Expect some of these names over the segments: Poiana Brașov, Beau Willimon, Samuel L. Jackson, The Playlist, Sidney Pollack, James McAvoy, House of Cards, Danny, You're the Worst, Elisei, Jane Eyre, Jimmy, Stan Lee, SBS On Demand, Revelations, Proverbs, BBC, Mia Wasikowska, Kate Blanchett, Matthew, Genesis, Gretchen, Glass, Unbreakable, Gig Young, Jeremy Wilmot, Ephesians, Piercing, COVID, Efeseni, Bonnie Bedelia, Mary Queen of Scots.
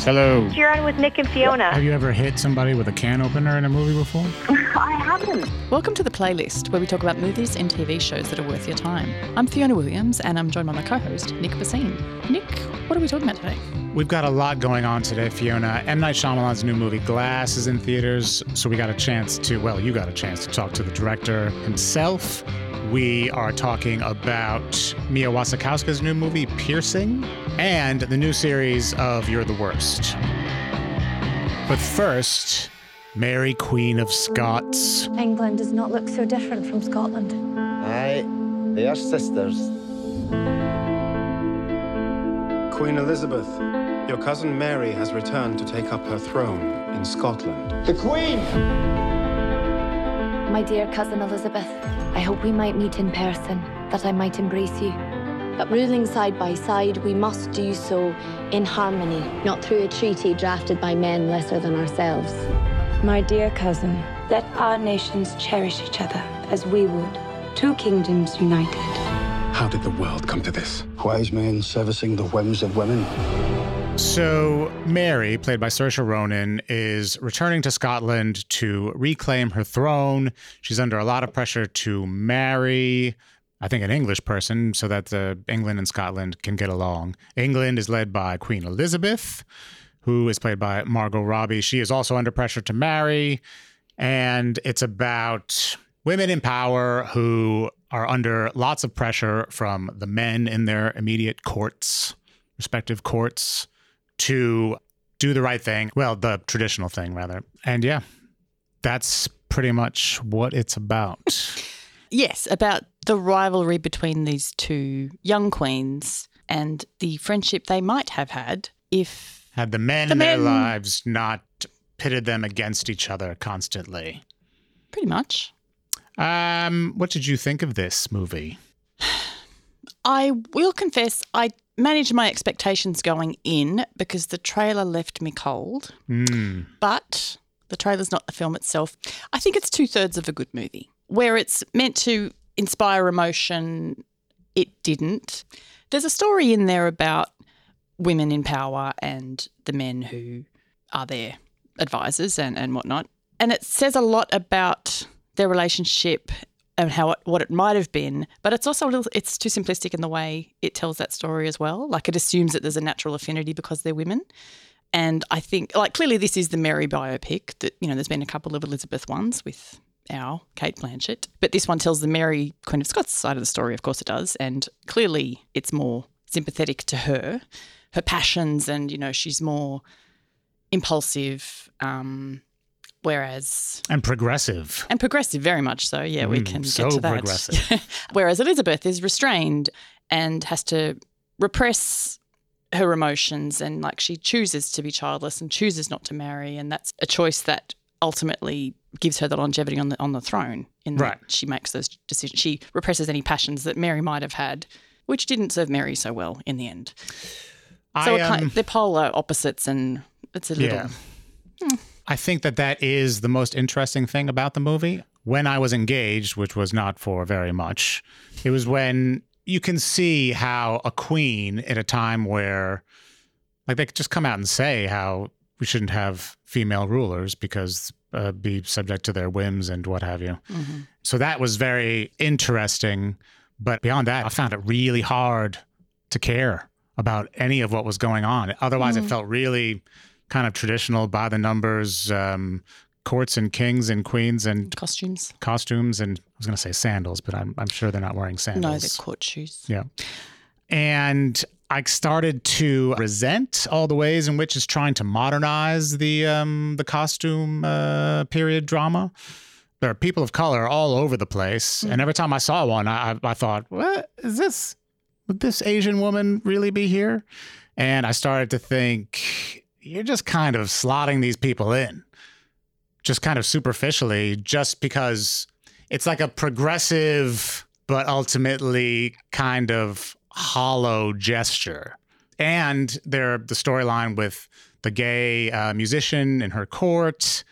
Hello. You're on with Nick and Fiona. Have you ever hit somebody with a can opener in a movie before? I haven't. Welcome to The Playlist, where we talk about movies and TV shows that are worth your time. I'm Fiona Williams, and I'm joined by my co-host, Nick Bassine. Nick, what are we talking about today? We've got a lot going on today, Fiona. M. Night Shyamalan's new movie, Glass, is in theaters, so we got a chance to, well, you got a chance to talk to the director himself. We are talking about Mia Wasikowska's new movie, Piercing, and the new series of You're the Worst. But first, Mary Queen of Scots. England does not look so different from Scotland. Aye, they are sisters. Queen Elizabeth, your cousin Mary has returned to take up her throne in Scotland. The Queen! My dear cousin Elizabeth, I hope we might meet in person, that I might embrace you. But ruling side by side, we must do so in harmony, not through a treaty drafted by men lesser than ourselves. My dear cousin, let our nations cherish each other as we would, two kingdoms united. How did the world come to this? Wise men servicing the whims of women. So Mary, played by Saoirse Ronan, is returning to Scotland to reclaim her throne. She's under a lot of pressure to marry, I think, an English person so that England and Scotland can get along. England is led by Queen Elizabeth, who is played by Margot Robbie. She is also under pressure to marry, and it's about women in power who are under lots of pressure from the men in their immediate courts, respective courts, to do the right thing. Well, the traditional thing, rather. And yeah, that's pretty much what it's about. Yes, about the rivalry between these two young queens and the friendship they might have had if... Had the men in their lives not pitted them against each other constantly. Pretty much. What did you think of this movie? I will confess I managed my expectations going in because the trailer left me cold. But the trailer's not the film itself. I think it's 2/3 of a good movie where it's meant to inspire emotion. It didn't. There's a story in there about women in power and the men who are their advisors and whatnot. And it says a lot about their relationship and how what it might have been, but it's also it's too simplistic in the way it tells that story as well. Like, it assumes that there's a natural affinity because they're women. And I think, like, clearly this is the Mary biopic that, you know, there's been a couple of Elizabeth ones with our Kate Blanchett, but this one tells the Mary Queen of Scots side of the story, of course it does, and clearly it's more sympathetic to her passions and, you know, she's more impulsive, whereas... And progressive. And progressive, very much so. Yeah, we can get to that. So progressive. Whereas Elizabeth is restrained and has to repress her emotions and, like, she chooses to be childless and chooses not to marry, and that's a choice that ultimately gives her the longevity on the throne in that she makes those decisions. She represses any passions that Mary might have had, which didn't serve Mary so well in the end. They're polar opposites and it's a little... Yeah. I think that is the most interesting thing about the movie. When I was engaged, which was not for very much, it was when you can see how a queen at a time where, like, they could just come out and say how we shouldn't have female rulers because be subject to their whims and what have you. Mm-hmm. So that was very interesting. But beyond that, I found it really hard to care about any of what was going on. Otherwise, it felt really... kind of traditional, by the numbers, courts and kings and queens and costumes and I was going to say sandals, but I'm sure they're not wearing sandals. No, they're court shoes. Yeah, and I started to resent all the ways in which it's trying to modernize the costume period drama. There are people of color all over the place, and every time I saw one, I thought, what is this? would this Asian woman really be here? And I started to think, you're just kind of slotting these people in, just kind of superficially, just because it's like a progressive but ultimately kind of hollow gesture. And the storyline with the gay musician in her court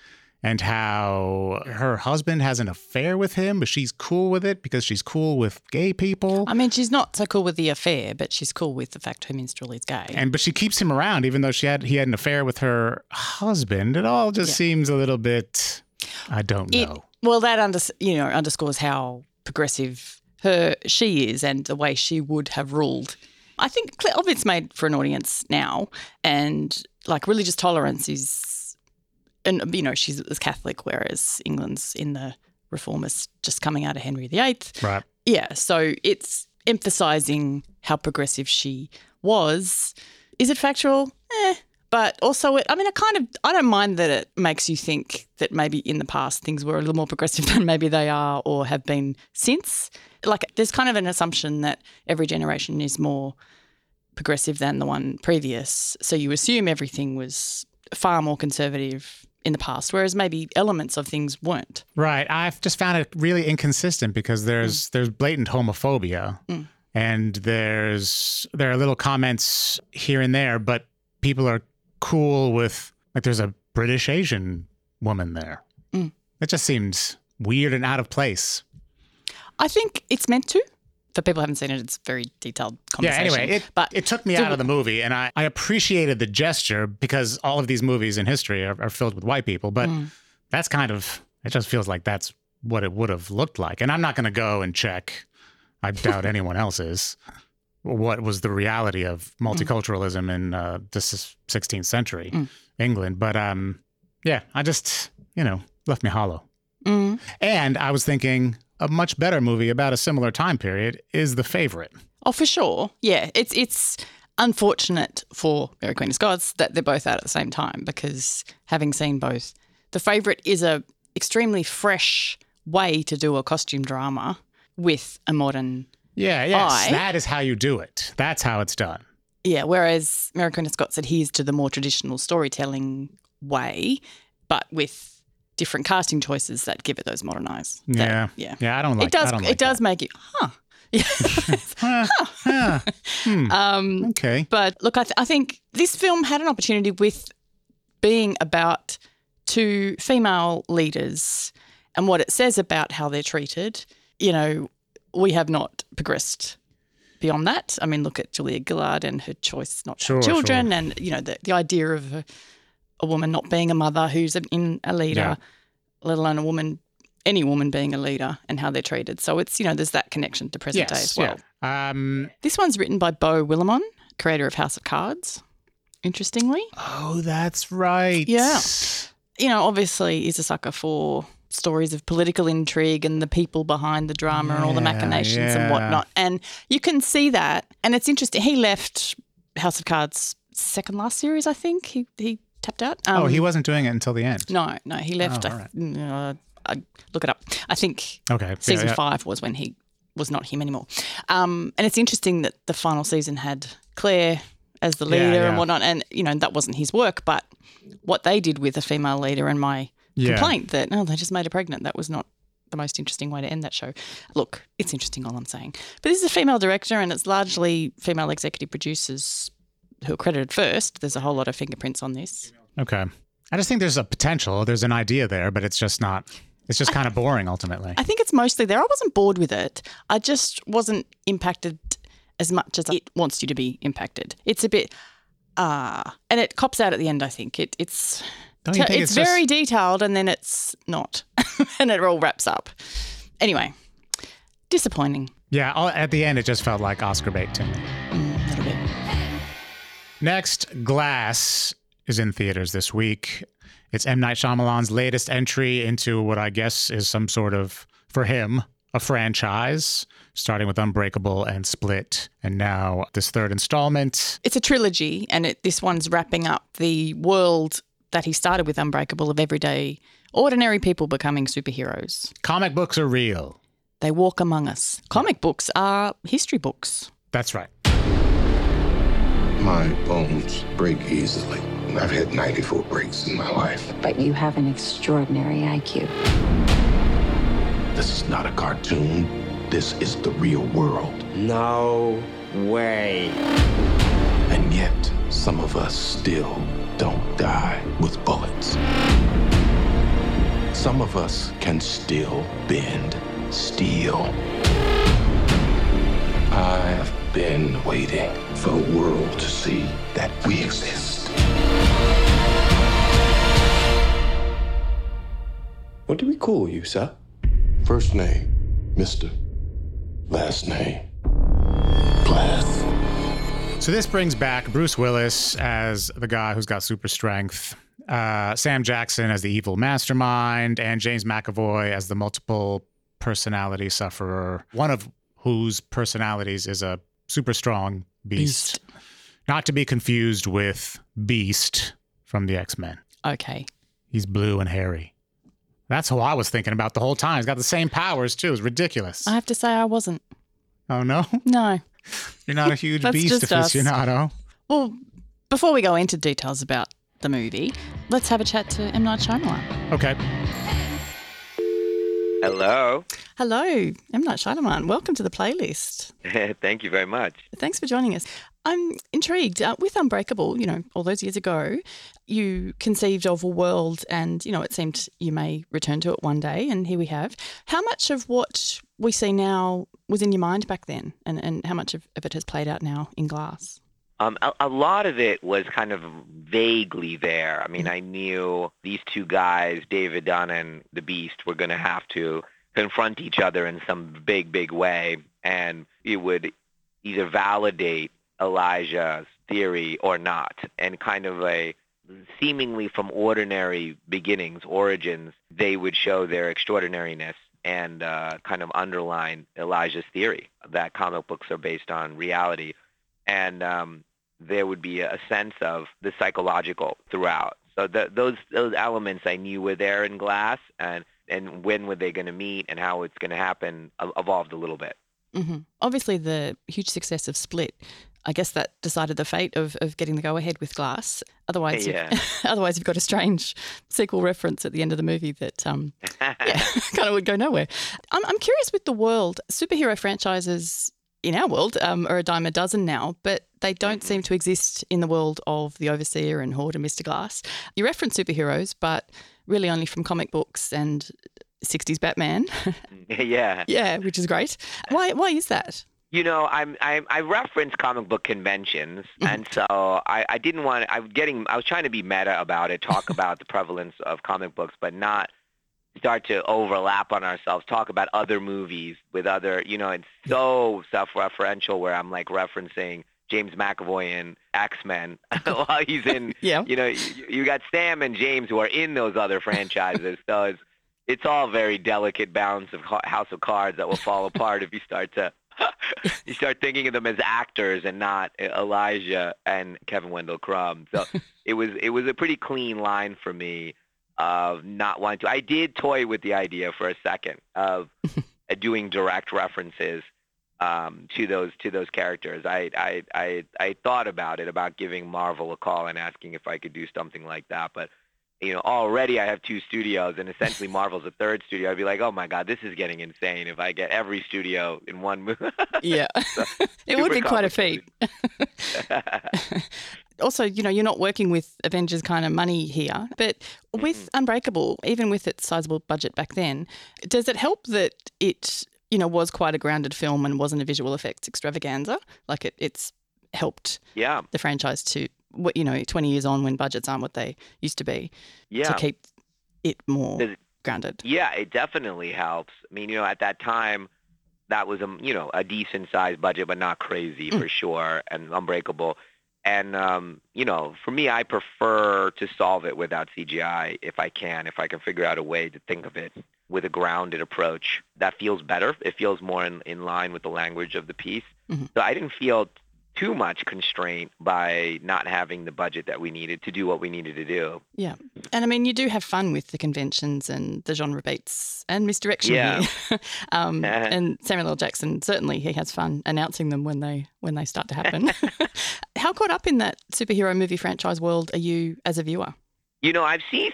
and how her husband has an affair with him, but she's cool with it because she's cool with gay people. I mean, she's not so cool with the affair, but she's cool with the fact her minstrel is gay. But she keeps him around even though he had an affair with her husband. It all just seems a little bit, I don't know. That underscores how progressive she is and the way she would have ruled. I think it's made for an audience now, and religious tolerance is, and she's Catholic, whereas England's in the reformist, just coming out of Henry VIII. Right. Yeah, so it's emphasising how progressive she was. Is it factual? But also, I don't mind that it makes you think that maybe in the past things were a little more progressive than maybe they are or have been since. There's kind of an assumption that every generation is more progressive than the one previous. So you assume everything was far more conservative in the past, whereas maybe elements of things weren't. Right. I've just found it really inconsistent because there's blatant homophobia and there are little comments here and there, but people are cool with, there's a British Asian woman there. It just seems weird and out of place. I think it's meant to. For people who haven't seen it, it's a very detailed conversation. Yeah, anyway, it took me out of the movie, and I appreciated the gesture because all of these movies in history are filled with white people, but that's kind of, it just feels like that's what it would have looked like. And I'm not going to go and check, I doubt anyone else is, what was the reality of multiculturalism in the 16th century England. But I just, left me hollow. And I was thinking a much better movie about a similar time period is The Favourite. Oh, for sure. Yeah, it's unfortunate for Mary Queen of Scots that they're both out at the same time, because having seen both, The Favourite is a extremely fresh way to do a costume drama with a modern eye. That is how you do it. That's how it's done. Yeah, whereas Mary Queen of Scots adheres to the more traditional storytelling way, but with different casting choices that give it those modern eyes. I don't like it. It does make it, huh? Yeah. Okay. But look, I think this film had an opportunity with being about two female leaders and what it says about how they're treated. We have not progressed beyond that. I mean, look at Julia Gillard and her choice not to have children, and the idea of a woman not being a mother who's a leader, let alone any woman being a leader, and how they're treated. So it's, there's that connection to present day as well. Yeah. This one's written by Beau Willimon, creator of House of Cards, interestingly. Oh, that's right. Yeah. Obviously he's a sucker for stories of political intrigue and the people behind the drama and all the machinations and whatnot. And you can see that. And it's interesting. He left House of Cards second last series, I think. He tapped out. He wasn't doing it until the end. No, he left. I look it up. I think season 5 was when he was not him anymore. And it's interesting that the final season had Claire as the leader and whatnot, and that wasn't his work, but what they did with a female leader, and my complaint that they just made her pregnant. That was not the most interesting way to end that show. Look, it's interesting, all I'm saying. But this is a female director, and it's largely female executive producers who are credited first. There's a whole lot of fingerprints on this. Okay. I just think there's a potential. There's an idea there, but it's just not. It's just kind of boring ultimately. I think it's mostly there. I wasn't bored with it. I just wasn't impacted as much as it wants you to be impacted. It's a bit, and it cops out at the end, I think. It's very detailed, and then it's not. And it all wraps up. Anyway, disappointing. Yeah, at the end it just felt like Oscar bait to me. Next, Glass is in theaters this week. It's M. Night Shyamalan's latest entry into what I guess is some sort of, for him, a franchise, starting with Unbreakable and Split, and now this third installment. It's a trilogy, and this one's wrapping up the world that he started with Unbreakable of everyday, ordinary people becoming superheroes. Comic books are real. They walk among us. Comic books are history books. That's right. My bones break easily. I've had 94 breaks in my life. But you have an extraordinary IQ. This is not a cartoon. This is the real world. No way. And yet, some of us still don't die with bullets. Some of us can still bend steel. I've been waiting for a world to see that we exist. What do we call you, sir? First name, Mr. Last name, Glass. So this brings back Bruce Willis as the guy who's got super strength, Sam Jackson as the evil mastermind, and James McAvoy as the multiple personality sufferer, one of whose personalities is a super strong beast. Not to be confused with Beast from the X-Men. Okay. He's blue and hairy. That's who I was thinking about the whole time. He's got the same powers, too. It's ridiculous. I have to say I wasn't. Oh, no? No. You're not a huge beast aficionado. Well, before we go into details about the movie, let's have a chat to M. Night Shyamalan. Okay. Hello. Hello, M. Night Shyamalan. Welcome to The Playlist. Thank you very much. Thanks for joining us. I'm intrigued. With Unbreakable, you know, all those years ago, you conceived of a world and, you know, it seemed you may return to it one day, and here we have. How much of what we see now was in your mind back then, and how much of it has played out now in Glass? A lot of it was kind of vaguely there. I mean, I knew these two guys, David Dunn and the Beast, were going to have to confront each other in some big, big way, and it would either validate Elijah's theory or not, and kind of a seemingly from ordinary origins, they would show their extraordinariness and kind of underline Elijah's theory that comic books are based on reality. And there would be a sense of the psychological throughout. So those elements I knew were there in Glass, and when were they going to meet and how it's going to happen evolved a little bit. Mm-hmm. Obviously, the huge success of Split, I guess that decided the fate of getting the go-ahead with Glass. Otherwise, yeah. Otherwise you've got a strange sequel reference at the end of the movie that kind of would go nowhere. I'm curious with the world. Superhero franchises in our world are a dime a dozen now, but they don't seem to exist in the world of The Overseer and Horde and Mr. Glass. You reference superheroes, but really only from comic books and 60s Batman. Yeah. Yeah, which is great. Why is that? You know, I reference comic book conventions, and so I didn't want. I was trying to be meta about it, talk about the prevalence of comic books, but not start to overlap on ourselves. Talk about other movies with other. You know, it's so self-referential where I'm like referencing James McAvoy in X-Men while he's in. Yeah. You know, you got Sam and James who are in those other franchises. So it's all very delicate balance of House of Cards that will fall apart if you start to. You start thinking of them as actors and not Elijah and Kevin Wendell Crumb. So it was a pretty clean line for me of not wanting to. I did toy with the idea for a second of doing direct references to those characters. I thought about it, about giving Marvel a call and asking if I could do something like that, but. You know, already I have two studios, and essentially Marvel's a third studio. I'd be like, oh, my God, this is getting insane if I get every studio in one movie. Yeah. So, it would be quite a feat. Also, you know, you're not working with Avengers kind of money here, but with Unbreakable, even with its sizable budget back then, does it help that it, you know, was quite a grounded film and wasn't a visual effects extravaganza? Like it's helped the franchise to... What, you know, 20 years on when budgets aren't what they used to be, to keep it more grounded. Yeah, it definitely helps. I mean, you know, at that time, that was, a decent-sized budget, but not crazy for sure, and Unbreakable. And, you know, for me, I prefer to solve it without CGI if I can figure out a way to think of it with a grounded approach. That feels better. It feels more in line with the language of the piece. Mm-hmm. So I didn't feel too much constraint by not having the budget that we needed to do what we needed to do. Yeah. And I mean, you do have fun with the conventions and the genre beats and misdirection here. And Samuel L. Jackson, certainly he has fun announcing them when they start to happen. How caught up in that superhero movie franchise world are you as a viewer? You know, I see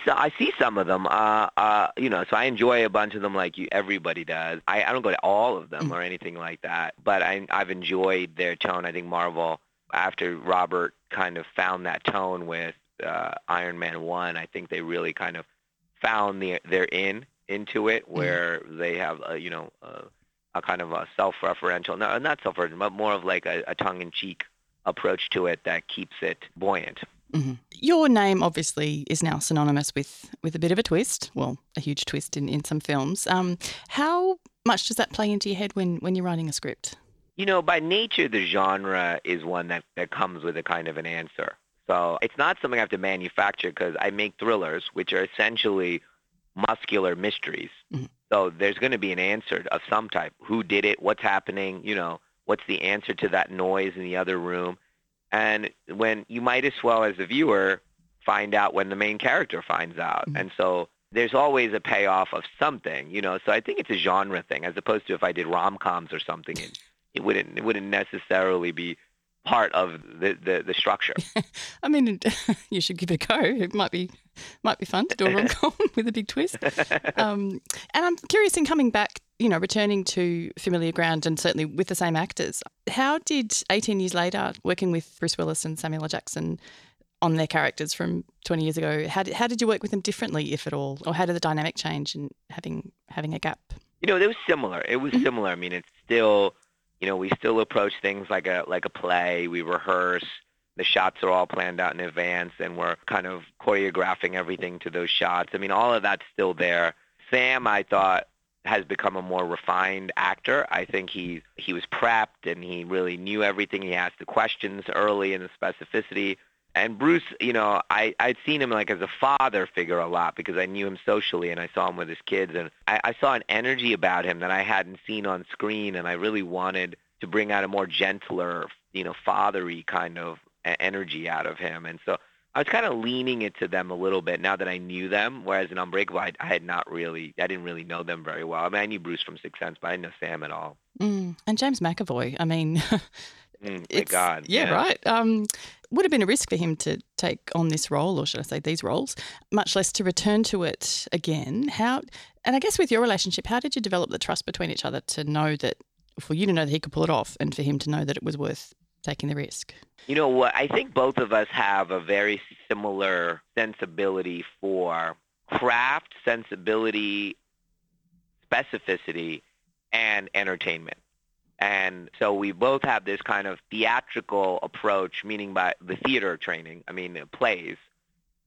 some of them, so I enjoy a bunch of them like everybody does. I don't go to all of them or anything like that, but I've enjoyed their tone. I think Marvel, after Robert kind of found that tone with Iron Man 1, I think they really kind of found their into it, where they have, a kind of a self-referential, not self-referential, but more of like a tongue-in-cheek approach to it that keeps it buoyant. Mm-hmm. Your name obviously is now synonymous with a bit of a twist, well, a huge twist in some films. How much does that play into your head when you're writing a script? You know, by nature, the genre is one that comes with a kind of an answer. So it's not something I have to manufacture, because I make thrillers, which are essentially muscular mysteries. Mm-hmm. So there's going to be an answer of some type. Who did it? What's happening? You know, what's the answer to that noise in the other room? And when you might as well, as a viewer, find out when the main character finds out. Mm-hmm. And so there's always a payoff of something, you know. So I think it's a genre thing, as opposed to if I did rom-coms or something, it wouldn't necessarily be part of the structure. I mean, you should give it a go. It might be fun to do a rom-com with a big twist. And I'm curious, in coming back, you know, returning to familiar ground and certainly with the same actors, how did 18 years later, working with Bruce Willis and Samuel L. Jackson on their characters from 20 years ago, how did you work with them differently, if at all? Or how did the dynamic change in having a gap? You know, it was similar. I mean, it's still, you know, we still approach things like a play. We rehearse. The shots are all planned out in advance, and we're kind of choreographing everything to those shots. I mean, all of that's still there. Sam, I thought, has become a more refined actor. I think he was prepped and he really knew everything. He asked the questions early and the specificity. And Bruce, you know, I'd seen him like as a father figure a lot, because I knew him socially and I saw him with his kids. And I saw an energy about him that I hadn't seen on screen, and I really wanted to bring out a more gentler, you know, father-y kind of energy out of him. And so I was kind of leaning into them a little bit now that I knew them, whereas in Unbreakable, I didn't really know them very well. I mean, I knew Bruce from Sixth Sense, but I didn't know Sam at all. And James McAvoy, I mean, my God. Yeah, yeah. Right. Would have been a risk for him to take on this role, or should I say these roles, much less to return to it again. And I guess with your relationship, how did you develop the trust between each other for you to know that he could pull it off and for him to know that it was worth taking the risk? You know what? I think both of us have a very similar sensibility for craft, sensibility, specificity, and entertainment. And so we both have this kind of theatrical approach, meaning by the theater training, I mean, plays,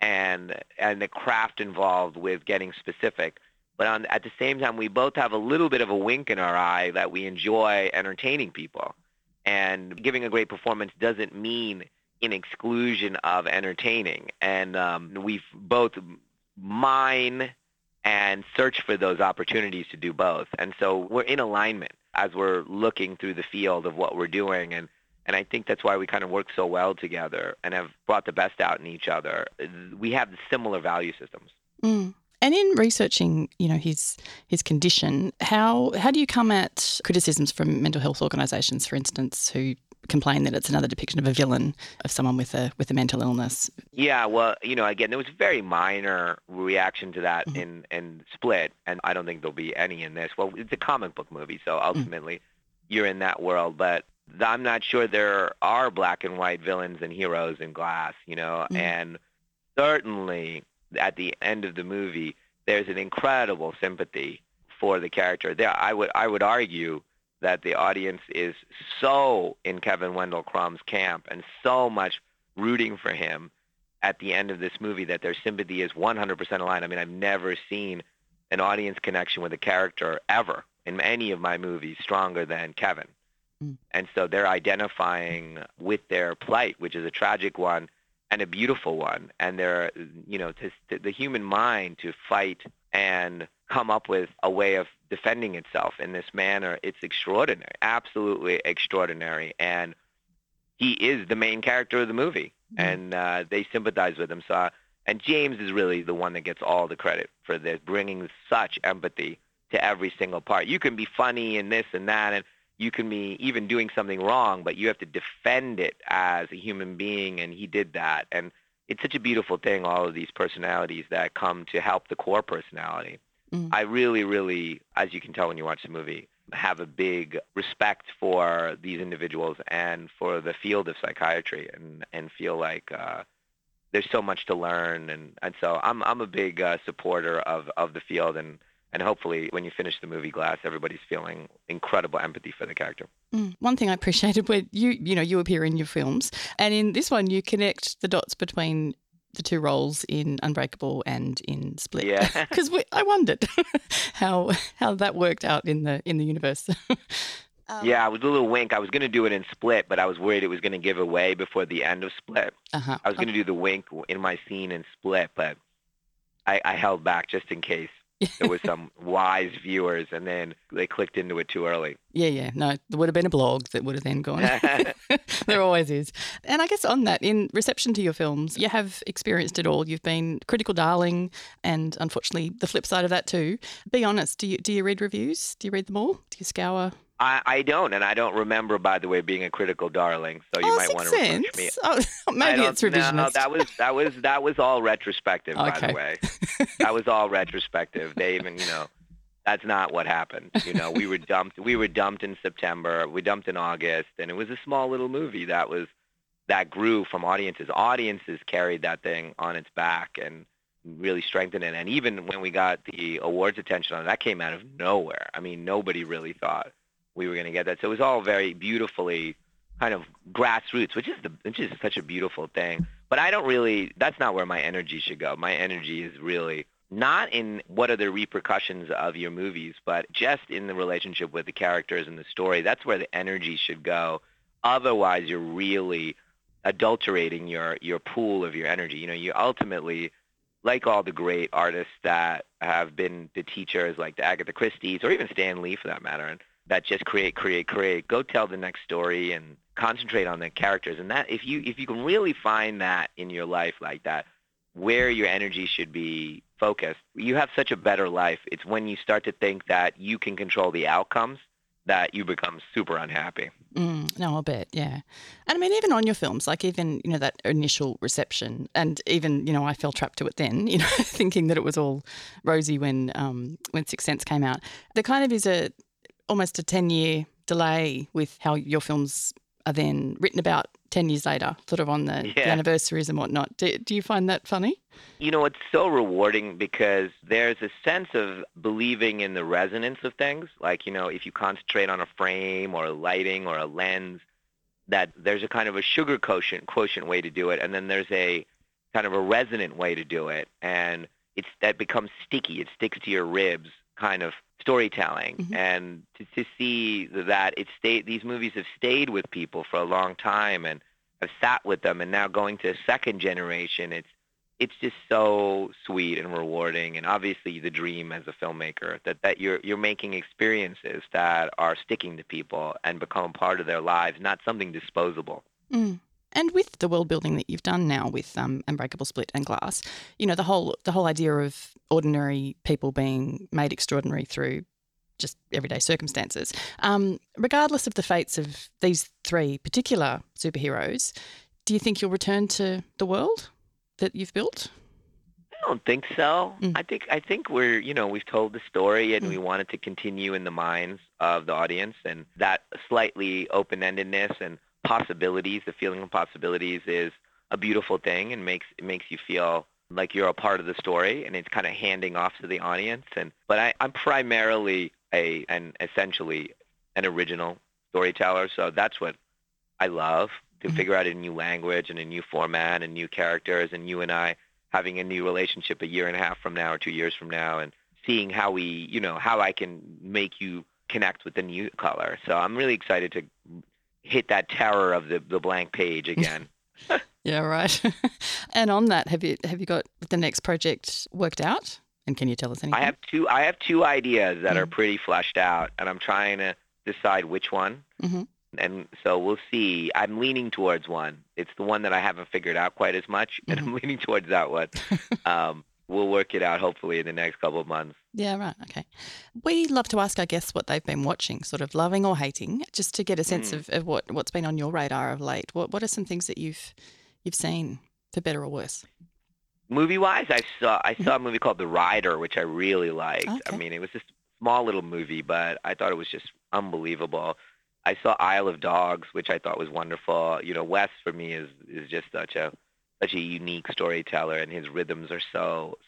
and the craft involved with getting specific. But at the same time, we both have a little bit of a wink in our eye that we enjoy entertaining people. And giving a great performance doesn't mean in exclusion of entertaining. And we both mine and search for those opportunities to do both. And so we're in alignment as we're looking through the field of what we're doing. And I think that's why we kind of work so well together and have brought the best out in each other. We have similar value systems. Mm. And in researching, you know, his condition, how do you come at criticisms from mental health organisations, for instance, who complain that it's another depiction of a villain of someone with a mental illness? Yeah, well, you know, again, there was a very minor reaction to that in Split, and I don't think there'll be any in this. Well, it's a comic book movie, so ultimately you're in that world, but I'm not sure there are black and white villains and heroes in Glass, you know, and certainly at the end of the movie, there's an incredible sympathy for the character. There, I would argue that the audience is so in Kevin Wendell Crumb's camp and so much rooting for him at the end of this movie that their sympathy is 100% aligned. I mean, I've never seen an audience connection with a character ever in any of my movies stronger than Kevin. Mm. And so they're identifying with their plight, which is a tragic one, and a beautiful one. And they're, you know, the human mind to fight and come up with a way of defending itself in this manner, it's extraordinary, absolutely extraordinary. And he is the main character of the movie, and they sympathize with him. So, and James is really the one that gets all the credit for this, bringing such empathy to every single part. You can be funny and this and that, and you can be even doing something wrong, but you have to defend it as a human being, and he did that. And it's such a beautiful thing, all of these personalities that come to help the core personality. I really, really, as you can tell when you watch the movie, have a big respect for these individuals and for the field of psychiatry, and feel like there's so much to learn. And so I'm a big supporter of the field, and hopefully when you finish the movie Glass, everybody's feeling incredible empathy for the character. One thing I appreciated was you appear in your films, and in this one you connect the dots between the two roles in Unbreakable and in Split. Yeah. Because I wondered how that worked out in the universe. Yeah, it was a little wink. I was going to do it in Split, but I was worried it was going to give away before the end of Split. Uh-huh. I was going to do the wink in my scene in Split, but I held back just in case. There was some wise viewers, and then they clicked into it too early. Yeah. No, there would have been a blog that would have then gone. There always is. And I guess on that, in reception to your films, you have experienced it all. You've been critical darling, and unfortunately the flip side of that too. Be honest, do you read reviews? Do you read them all? Do you scour? I don't, and I don't remember, by the way, being a critical darling. So you might want to reproach me. Oh, maybe it's revisionist. No, that was all retrospective. Okay. By the way, that was all retrospective. They even, that's not what happened. We were dumped. We were dumped in September. We dumped in August, and it was a small little movie that grew from audiences. Audiences carried that thing on its back and really strengthened it. And even when we got the awards attention on it, that came out of nowhere. I mean, nobody really thought we were going to get that. So it was all very beautifully kind of grassroots, which is such a beautiful thing. But I don't really, that's not where my energy should go. My energy is really not in what are the repercussions of your movies, but just in the relationship with the characters and the story. That's where the energy should go. Otherwise, you're really adulterating your pool of your energy. You ultimately, like all the great artists that have been the teachers, like the Agatha Christie's, or even Stan Lee for that matter, and that just create, go tell the next story and concentrate on the characters. And that if you can really find that in your life like that, where your energy should be focused, you have such a better life. It's when you start to think that you can control the outcomes that you become super unhappy. No, I'll bet, yeah. And I mean, even on your films, like even, that initial reception, and even, I fell trapped to it then, thinking that it was all rosy when Sixth Sense came out. There kind of is almost a 10-year delay with how your films are then written about 10 years later, sort of on the anniversaries and whatnot. Do you find that funny? It's so rewarding because there's a sense of believing in the resonance of things. Like, if you concentrate on a frame or a lighting or a lens, that there's a kind of a sugar quotient way to do it, and then there's a kind of a resonant way to do it. And that becomes sticky. It sticks to your ribs kind of storytelling, and to see that these movies have stayed with people for a long time and have sat with them, and now going to a second generation, it's just so sweet and rewarding. And obviously the dream as a filmmaker that you're making experiences that are sticking to people and become part of their lives, not something disposable. And with the world building that you've done now with Unbreakable, Split and Glass, the whole idea of ordinary people being made extraordinary through just everyday circumstances, regardless of the fates of these three particular superheroes, do you think you'll return to the world that you've built? I don't think so. I think we're, we've told the story, and we want it to continue in the minds of the audience, and that slightly open-endedness and possibilities, the feeling of possibilities, is a beautiful thing, and makes you feel like you're a part of the story, and it's kind of handing off to the audience. But I'm primarily essentially an original storyteller, so that's what I love, to figure out a new language and a new format and new characters, and you and I having a new relationship a year and a half from now or 2 years from now, and seeing how we, how I can make you connect with the new color. So I'm really excited to hit that terror of the blank page again. Yeah, right. And on that, have you got the next project worked out? And can you tell us anything? I have two ideas that are pretty fleshed out, and I'm trying to decide which one. And so we'll see. I'm leaning towards one. It's the one that I haven't figured out quite as much, and I'm leaning towards that one. We'll work it out hopefully in the next couple of months. Yeah, right. Okay. We love to ask our guests what they've been watching, sort of loving or hating, just to get a sense of what's been on your radar of late. What are some things that you've seen, for better or worse? Movie wise, I saw a movie called The Rider, which I really liked. Okay. I mean, it was just a small little movie, but I thought it was just unbelievable. I saw Isle of Dogs, which I thought was wonderful. You know, Wes for me is just such a unique storyteller, and his rhythms are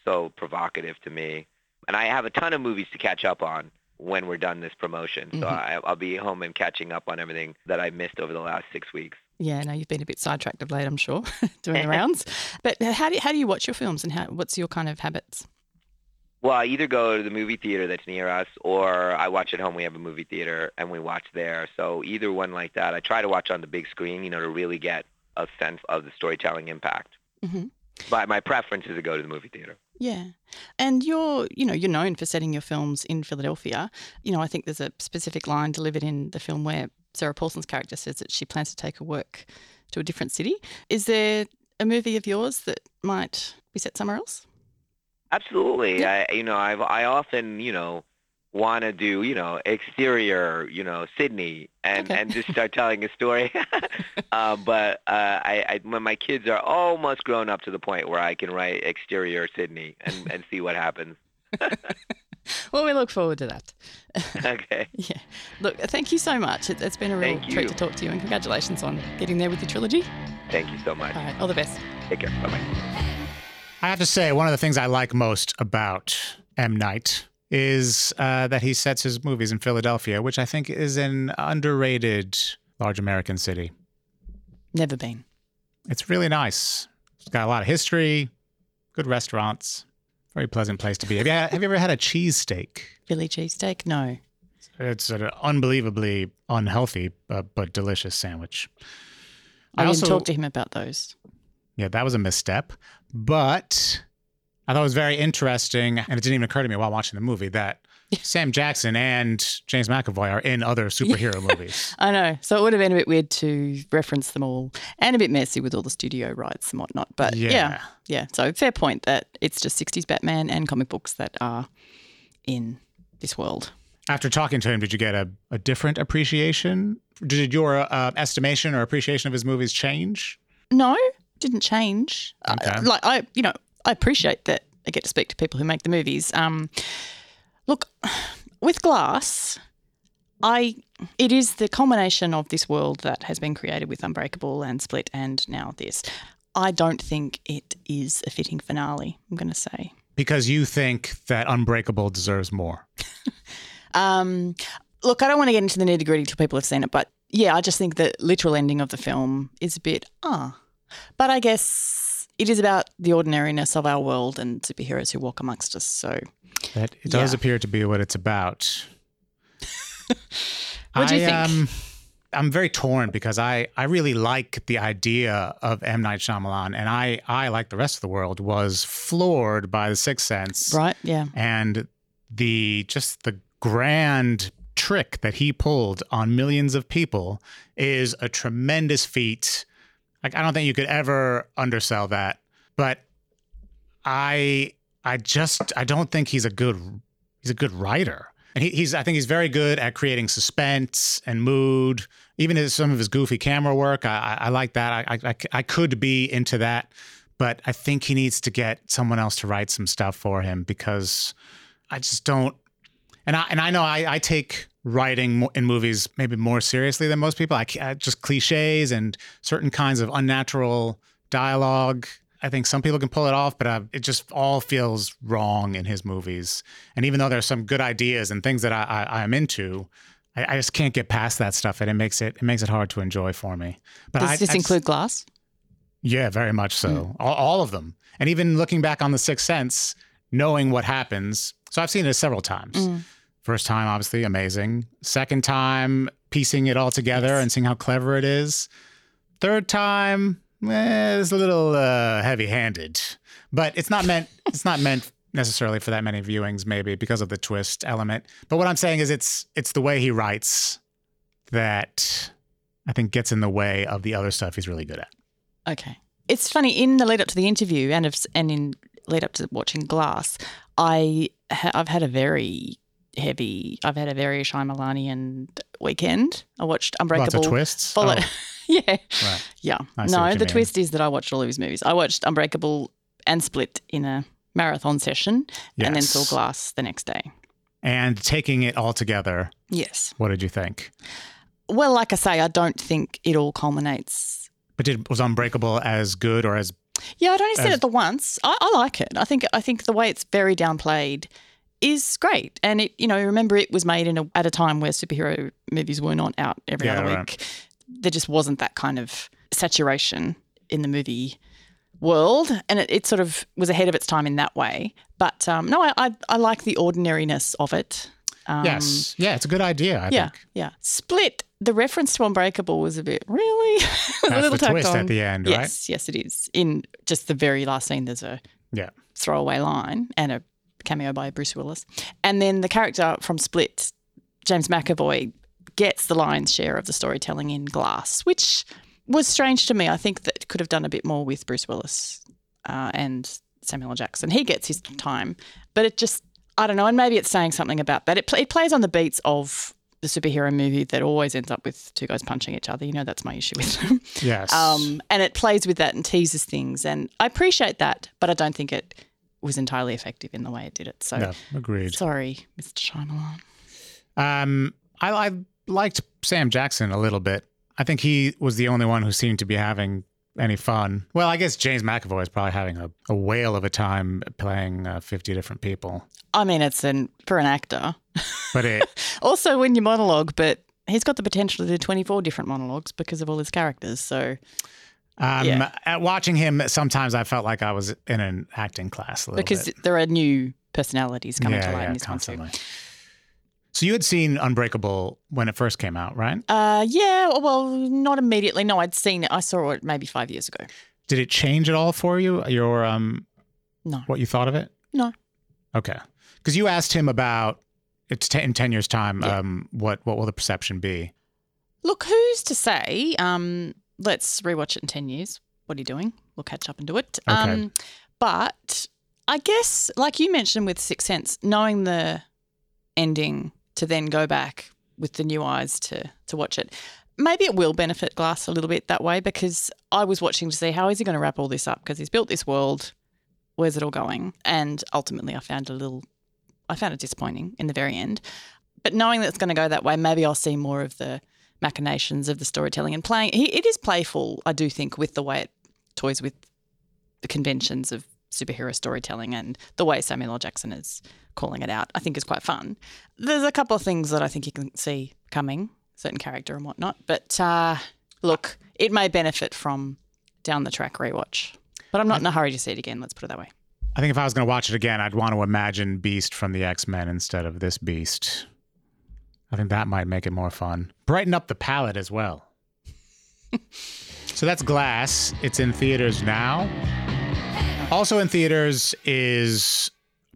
so provocative to me. And I have a ton of movies to catch up on when we're done this promotion. So I'll be home and catching up on everything that I missed over the last 6 weeks. Yeah, no, you've been a bit sidetracked of late, I'm sure, doing the rounds. But how do you watch your films, and what's your kind of habits? Well, I either go to the movie theater that's near us, or I watch at home. We have a movie theater and we watch there. So either one like that. I try to watch on the big screen, you know, to really get a sense of the storytelling impact. Mm-hmm. But my preference is to go to the movie theater. Yeah. And you're known for setting your films in Philadelphia. You know, I think there's a specific line delivered in the film where Sarah Paulson's character says that she plans to take her work to a different city. Is there a movie of yours that might be set somewhere else? Absolutely. Yeah. I often want to do, exterior, Sydney and just start telling a story. But when my kids are almost grown up to the point where I can write exterior Sydney and see what happens. Well, we look forward to that. Okay. Yeah. Look, thank you so much. It's been a real treat to talk to you, and congratulations on getting there with your trilogy. Thank you so much. All right. All the best. Take care. Bye-bye. I have to say, one of the things I like most about M. Night is that he sets his movies in Philadelphia, which I think is an underrated large American city. Never been. It's really nice. It's got a lot of history, good restaurants, very pleasant place to be. Have you ever had a cheesesteak? Philly cheesesteak? No. It's an unbelievably unhealthy but delicious sandwich. I talk to him about those. Yeah, that was a misstep, but I thought it was very interesting, and it didn't even occur to me while watching the movie that Sam Jackson and James McAvoy are in other superhero movies. I know. So it would have been a bit weird to reference them all, and a bit messy with all the studio rights and whatnot, but yeah. So fair point that it's just 60s Batman and comic books that are in this world. After talking to him, did you get a different appreciation? Did your estimation or appreciation of his movies change? No. Didn't change. Okay. I appreciate that I get to speak to people who make the movies. Look, with Glass, it is the culmination of this world that has been created with Unbreakable and Split and now this. I don't think it is a fitting finale, I'm going to say. Because you think that Unbreakable deserves more. Look, I don't want to get into the nitty-gritty till people have seen it, but yeah, I just think the literal ending of the film is a bit, But I guess it is about the ordinariness of our world and superheroes who walk amongst us. So that it does appear to be what it's about. What do you think? I'm very torn because I really like the idea of M. Night Shyamalan, and I, like the rest of the world, was floored by The Sixth Sense. Right, yeah. And the grand trick that he pulled on millions of people is a tremendous feat. Like, I don't think you could ever undersell that, but I don't think he's a good writer, and I think he's very good at creating suspense and mood. Even some of his goofy camera work, I like that. I could be into that, but I think he needs to get someone else to write some stuff for him, because I just don't. And I know I take writing in movies maybe more seriously than most people. I just cliches and certain kinds of unnatural dialogue. I think some people can pull it off, but it just all feels wrong in his movies. And even though there's some good ideas and things that I'm into, I just can't get past that stuff, and it makes it hard to enjoy for me. But Does this include Glass? Yeah, very much so. Mm. All of them. And even looking back on The Sixth Sense, knowing what happens. So I've seen it several times. Mm. First time, obviously, amazing. Second time, piecing it all together and seeing how clever it is. Third time, it's a little heavy-handed, but it's not meant necessarily for that many viewings, maybe because of the twist element. But what I'm saying is, it's the way he writes that I think gets in the way of the other stuff he's really good at. Okay. It's funny, in the lead up to the interview and in lead up to watching Glass, I've had a very Shyamalanian weekend. I watched Unbreakable. Lots of twists. Yeah. Right. Yeah. No, the twist is that I watched all of his movies. I watched Unbreakable and Split in a marathon session and then saw Glass the next day. And taking it all together. Yes. What did you think? Well, like I say, I don't think it all culminates. But was Unbreakable as good or as... Yeah, I'd only said it the once. I like it. I think the way it's very downplayed is great. And, it, you know, remember it was made at a time where superhero movies were not out every other week. Right. There just wasn't that kind of saturation in the movie world, and it sort of was ahead of its time in that way. But, I like the ordinariness of it. Yes. Yeah, it's a good idea, I think. Yeah. Split, the reference to Unbreakable was a bit, really? That's a little the twist on. At the end, right? Yes, it is. In just the very last scene, there's a throwaway line and a cameo by Bruce Willis. And then the character from Split, James McAvoy, gets the lion's share of the storytelling in Glass, which was strange to me. I think that it could have done a bit more with Bruce Willis and Samuel L. Jackson. He gets his time, but it just... I don't know, and maybe it's saying something about that. It plays on the beats of the superhero movie that always ends up with two guys punching each other. You know, that's my issue with them. Yes. And it plays with that and teases things. And I appreciate that, but I don't think it was entirely effective in the way it did it. So, no, agreed. Sorry, Mr. Shyamalan. I liked Sam Jackson a little bit. I think he was the only one who seemed to be having any fun. Well, I guess James McAvoy is probably having a whale of a time playing 50 different people. I mean, it's for an actor. But it... also when you monologue, but he's got the potential to do 24 different monologues because of all his characters, so... At watching him, sometimes I felt like I was in an acting class a little bit. Because there are new personalities coming to light in this constantly. One too. So you had seen Unbreakable when it first came out, right? Well, not immediately. No, I'd seen it. I saw it maybe 5 years ago. Did it change at all for you, your no. What you thought of it? No. Okay. Because you asked him about, it's in 10 years' time, what will the perception be? Look, who's to say? Let's rewatch it in 10 years. What are you doing? We'll catch up and do it. Okay. But I guess, like you mentioned with Sixth Sense, knowing the ending... to then go back with the new eyes to watch it. Maybe it will benefit Glass a little bit that way, because I was watching to see how is he going to wrap all this up, because he's built this world, where's it all going? And ultimately I found it disappointing in the very end. But knowing that it's going to go that way, maybe I'll see more of the machinations of the storytelling and playing. It is playful, I do think, with the way it toys with the conventions of superhero storytelling and the way Samuel L. Jackson is calling it out, I think is quite fun. There's a couple of things that I think you can see coming, certain character and whatnot. But look, it may benefit from down the track rewatch. But I'm not in a hurry to see it again, let's put it that way. I think if I was going to watch it again, I'd want to imagine Beast from the X-Men instead of this Beast. I think that might make it more fun. Brighten up the palette as well. So that's Glass. It's in theaters now. Also in theaters is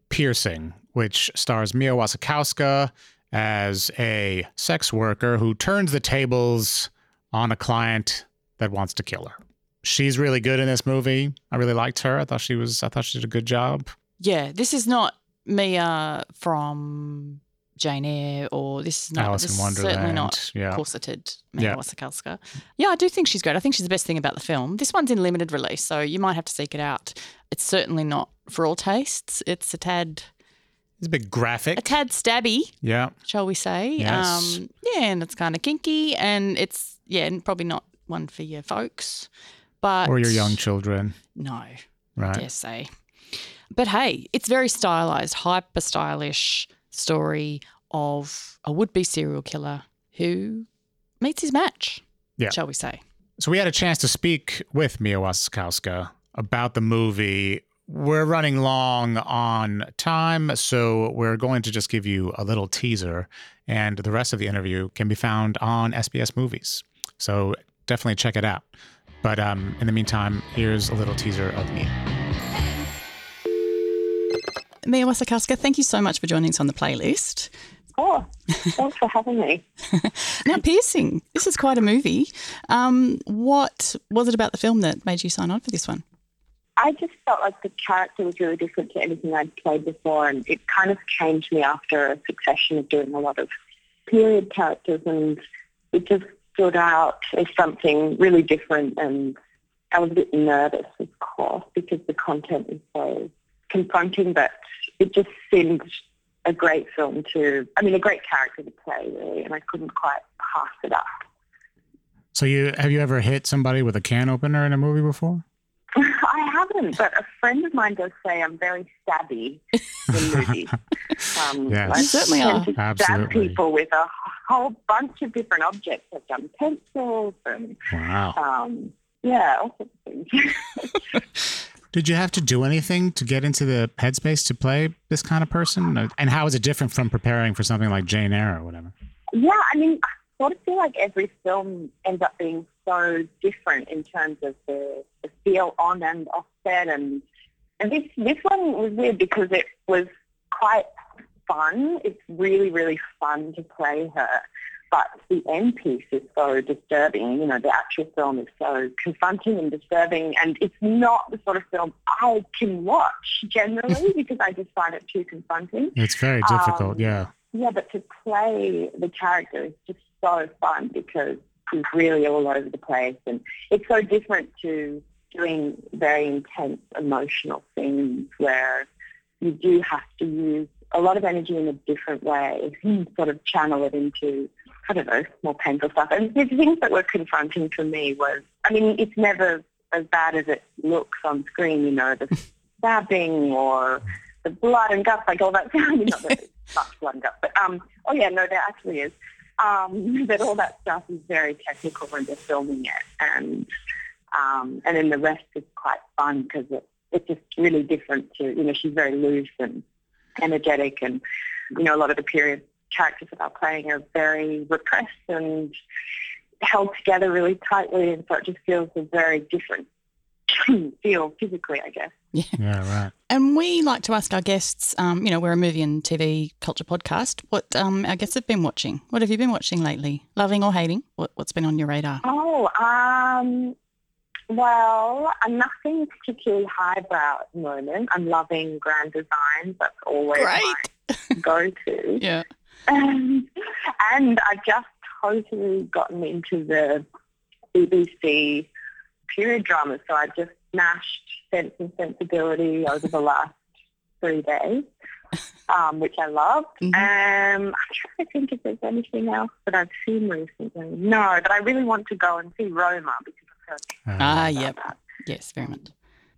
Piercing, which stars Mia Wasikowska as a sex worker who turns the tables on a client that wants to kill her. She's really good in this movie. I really liked her. I thought she did a good job. Yeah, this is not Mia from Jane Eyre, or this is not Alice in Wonderland. Certainly not corseted Mia Wasikowska. Yeah, I do think she's great. I think she's the best thing about the film. This one's in limited release, so you might have to seek it out. It's certainly not for all tastes. It's a tad... It's a bit graphic. A tad stabby, shall we say. Yes. And it's kind of kinky, and it's, and probably not one for your folks. But or your young children. No, right. I dare say. But, hey, it's very stylised, hyper-stylish story of a would-be serial killer who meets his match, shall we say. So we had a chance to speak with Mia Wasikowska about the movie. We're running long on time, so we're going to just give you a little teaser, and the rest of the interview can be found on SBS Movies. So definitely check it out. But in the meantime, here's a little teaser of Mia. Mia Wasikowska, thank you so much for joining us on The Playlist. Oh, thanks for having me. Now, Piercing, this is quite a movie. What was it about the film that made you sign on for this one? I just felt like the character was really different to anything I'd played before, and it kind of changed me after a succession of doing a lot of period characters, and it just stood out as something really different. And I was a bit nervous, of course, because the content is so confronting, but it just seemed a great film to, I mean, a great character to play, really, and I couldn't quite pass it up. So have you ever hit somebody with a can opener in a movie before? I haven't, but a friend of mine does say I'm very stabby in movies. Yes. I certainly are. Stab people with a whole bunch of different objects. I've done pencils and, all sorts of things. Did you have to do anything to get into the headspace to play this kind of person? And how is it different from preparing for something like Jane Eyre or whatever? Yeah, I mean, I sort of feel like every film ends up being so different in terms of the feel on and off set, and this one was weird because it was quite fun. It's really, really fun to play her, but the end piece is so disturbing. You know, the actual film is so confronting and disturbing, and it's not the sort of film I can watch generally because I just find it too confronting. It's very difficult, yeah. Yeah, but to play the character is just so fun because is really all over the place, and it's so different to doing very intense emotional scenes where you do have to use a lot of energy in a different way, sort of channel it into, I don't know, more painful stuff. And the things that were confronting for me was, I mean, it's never as bad as it looks on screen, you know, the stabbing or the blood and guts, like all that. I mean, not that it's much blood and guts, but there actually is. But all that stuff is very technical when they're filming it, and then the rest is quite fun because it's just really different to, you know, she's very loose and energetic, and, you know, a lot of the period characters that I'm playing are very repressed and held together really tightly, and so it just feels a very different feel physically, I guess. Yeah, right. And we like to ask our guests, we're a movie and TV culture podcast, what our guests have been watching. What have you been watching lately? Loving or hating? What's been on your radar? Oh, well, nothing particularly highbrow at the moment. I'm loving Grand Designs. That's always my go-to. Yeah. And I've just totally gotten into the BBC period dramas, so I just smashed Sense and Sensibility over the last 3 days, which I loved. Mm-hmm. I'm trying to think if there's anything else that I've seen recently. No, but I really want to go and see Roma because I've heard that. Yes, very much.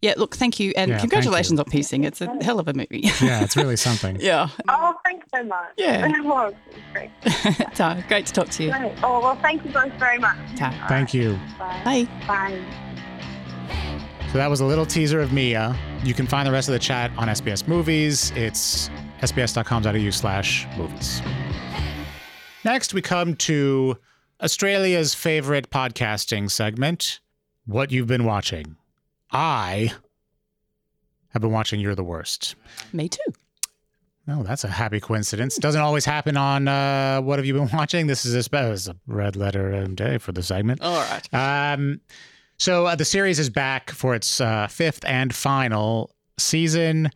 Yeah, look, thank you, and congratulations on Piercing. It's a hell of a movie. Yeah, it's really something. Yeah. Oh, thanks so much. Yeah. It was great. Ta, great to talk to you. Great. Oh, well, thank you both very much. Ta. Thank you. Bye. Bye. So that was a little teaser of Mia. You can find the rest of the chat on SBS Movies. It's sbs.com.au/movies. Next, we come to Australia's favourite podcasting segment, What You've Been Watching. I have been watching You're the Worst. Me too. Oh, that's a happy coincidence. Doesn't always happen on What Have You Been Watching? This is a red letter day for the segment. All right. So the series is back for its fifth and final season.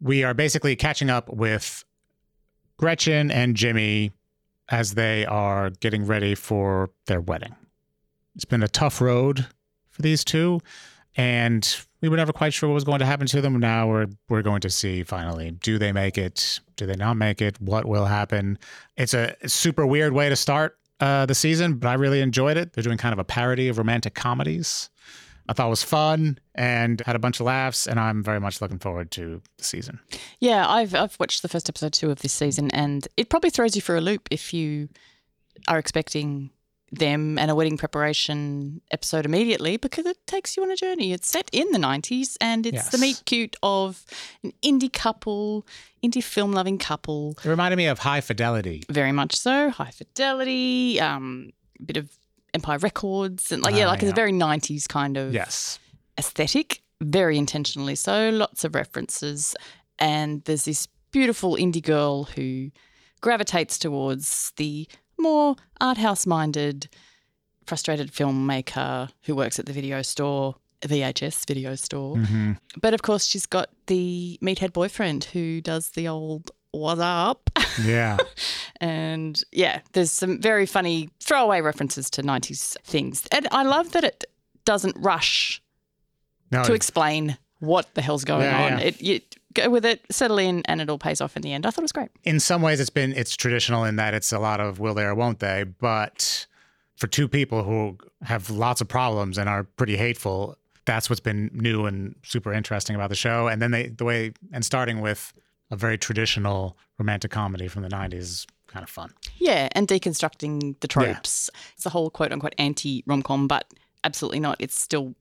We are basically catching up with Gretchen and Jimmy as they are getting ready for their wedding. It's been a tough road for these two. And we were never quite sure what was going to happen to them. Now we're going to see, finally, do they make it? Do they not make it? What will happen? It's a super weird way to start the season, but I really enjoyed it. They're doing kind of a parody of romantic comedies. I thought it was fun and had a bunch of laughs, and I'm very much looking forward to the season. Yeah, I've watched the first episode 2 of this season, and it probably throws you for a loop if you are expecting them and a wedding preparation episode immediately, because it takes you on a journey. It's set in the 90s, and it's the meet cute of an indie film-loving couple. It reminded me of High Fidelity. Very much so. High Fidelity, a bit of Empire Records, and it's a very 90s kind of aesthetic, very intentionally so, lots of references. And there's this beautiful indie girl who gravitates towards the more art house-minded, frustrated filmmaker who works at the video store, VHS video store. Mm-hmm. But, of course, she's got the meathead boyfriend who does the old "what's up?" Yeah. And, yeah, there's some very funny throwaway references to 90s things. And I love that it doesn't rush to explain what the hell's going on. Yeah. You go with it, settle in, and it all pays off in the end. I thought it was great. In some ways it's traditional in that it's a lot of will they or won't they, but for two people who have lots of problems and are pretty hateful, that's what's been new and super interesting about the show. And then starting with a very traditional romantic comedy from the 90s is kind of fun. Yeah, and deconstructing the tropes. Yeah. It's a whole quote-unquote anti-rom-com, but absolutely not. It's still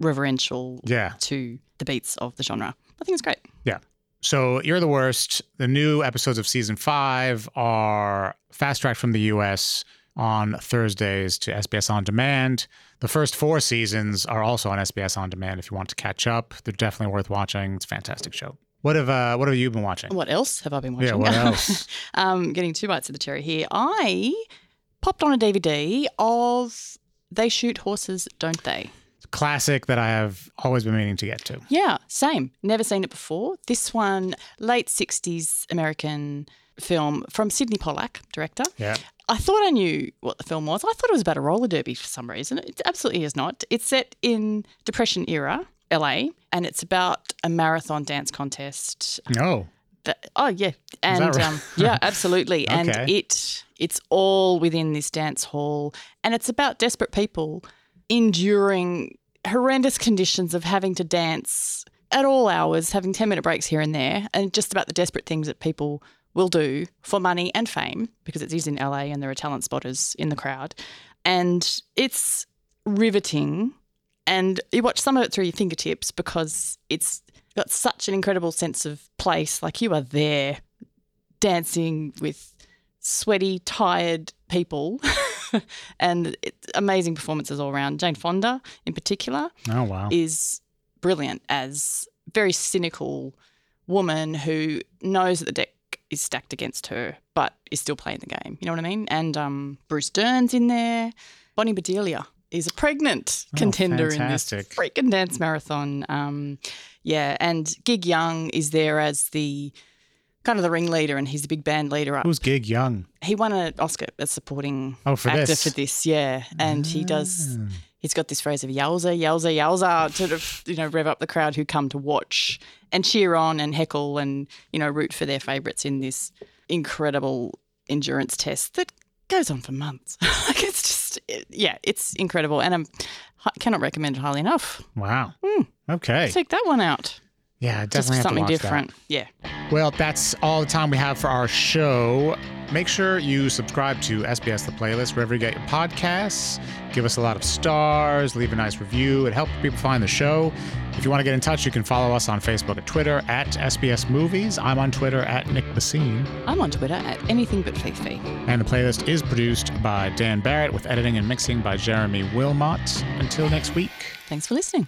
reverential to the beats of the genre. I think it's great. Yeah. So You're the Worst. The new episodes of Season 5 are fast-tracked from the US on Thursdays to SBS On Demand. The first 4 seasons are also on SBS On Demand if you want to catch up. They're definitely worth watching. It's a fantastic show. What have you been watching? What else have I been watching? Yeah, what else? Getting two bites of the cherry here. I popped on a DVD of They Shoot Horses, Don't They? Classic that I have always been meaning to get to. Yeah, same. Never seen it before. This one, late 60s American film from Sidney Pollack, director. Yeah. I thought I knew what the film was. I thought it was about a roller derby for some reason. It absolutely is not. It's set in Depression era LA, and it's about a marathon dance contest. No. And is that right? Yeah, absolutely. Okay. And it's all within this dance hall, and it's about desperate people enduring horrendous conditions of having to dance at all hours, having 10-minute breaks here and there, and just about the desperate things that people will do for money and fame, because it is in LA and there are talent spotters in the crowd. And it's riveting, and you watch some of it through your fingertips because it's got such an incredible sense of place. Like, you are there dancing with sweaty, tired people. And amazing performances all around. Jane Fonda in particular is brilliant as a very cynical woman who knows that the deck is stacked against her but is still playing the game. You know what I mean? And Bruce Dern's in there. Bonnie Bedelia is a pregnant contender in this freaking dance marathon. And Gig Young is there as the kind of the ringleader, and he's the big band leader up. Who's Gig Young? He won an Oscar as supporting actor for this, yeah. And he's got this phrase of yowza, yowza, yowza to rev up the crowd who come to watch and cheer on and heckle and, root for their favourites in this incredible endurance test that goes on for months. It's incredible. And I cannot recommend it highly enough. Wow. Mm. Okay. Check that one out. Yeah, I definitely have to watch different. That. Yeah. Well, that's all the time we have for our show. Make sure you subscribe to SBS The Playlist wherever you get your podcasts. Give us a lot of stars. Leave a nice review. It helps people find the show. If you want to get in touch, you can follow us on Facebook and Twitter at SBS Movies. I'm on Twitter at Nick Bassine. I'm on Twitter at Anything But Fifi. And The Playlist is produced by Dan Barrett with editing and mixing by Jeremy Wilmot. Until next week. Thanks for listening.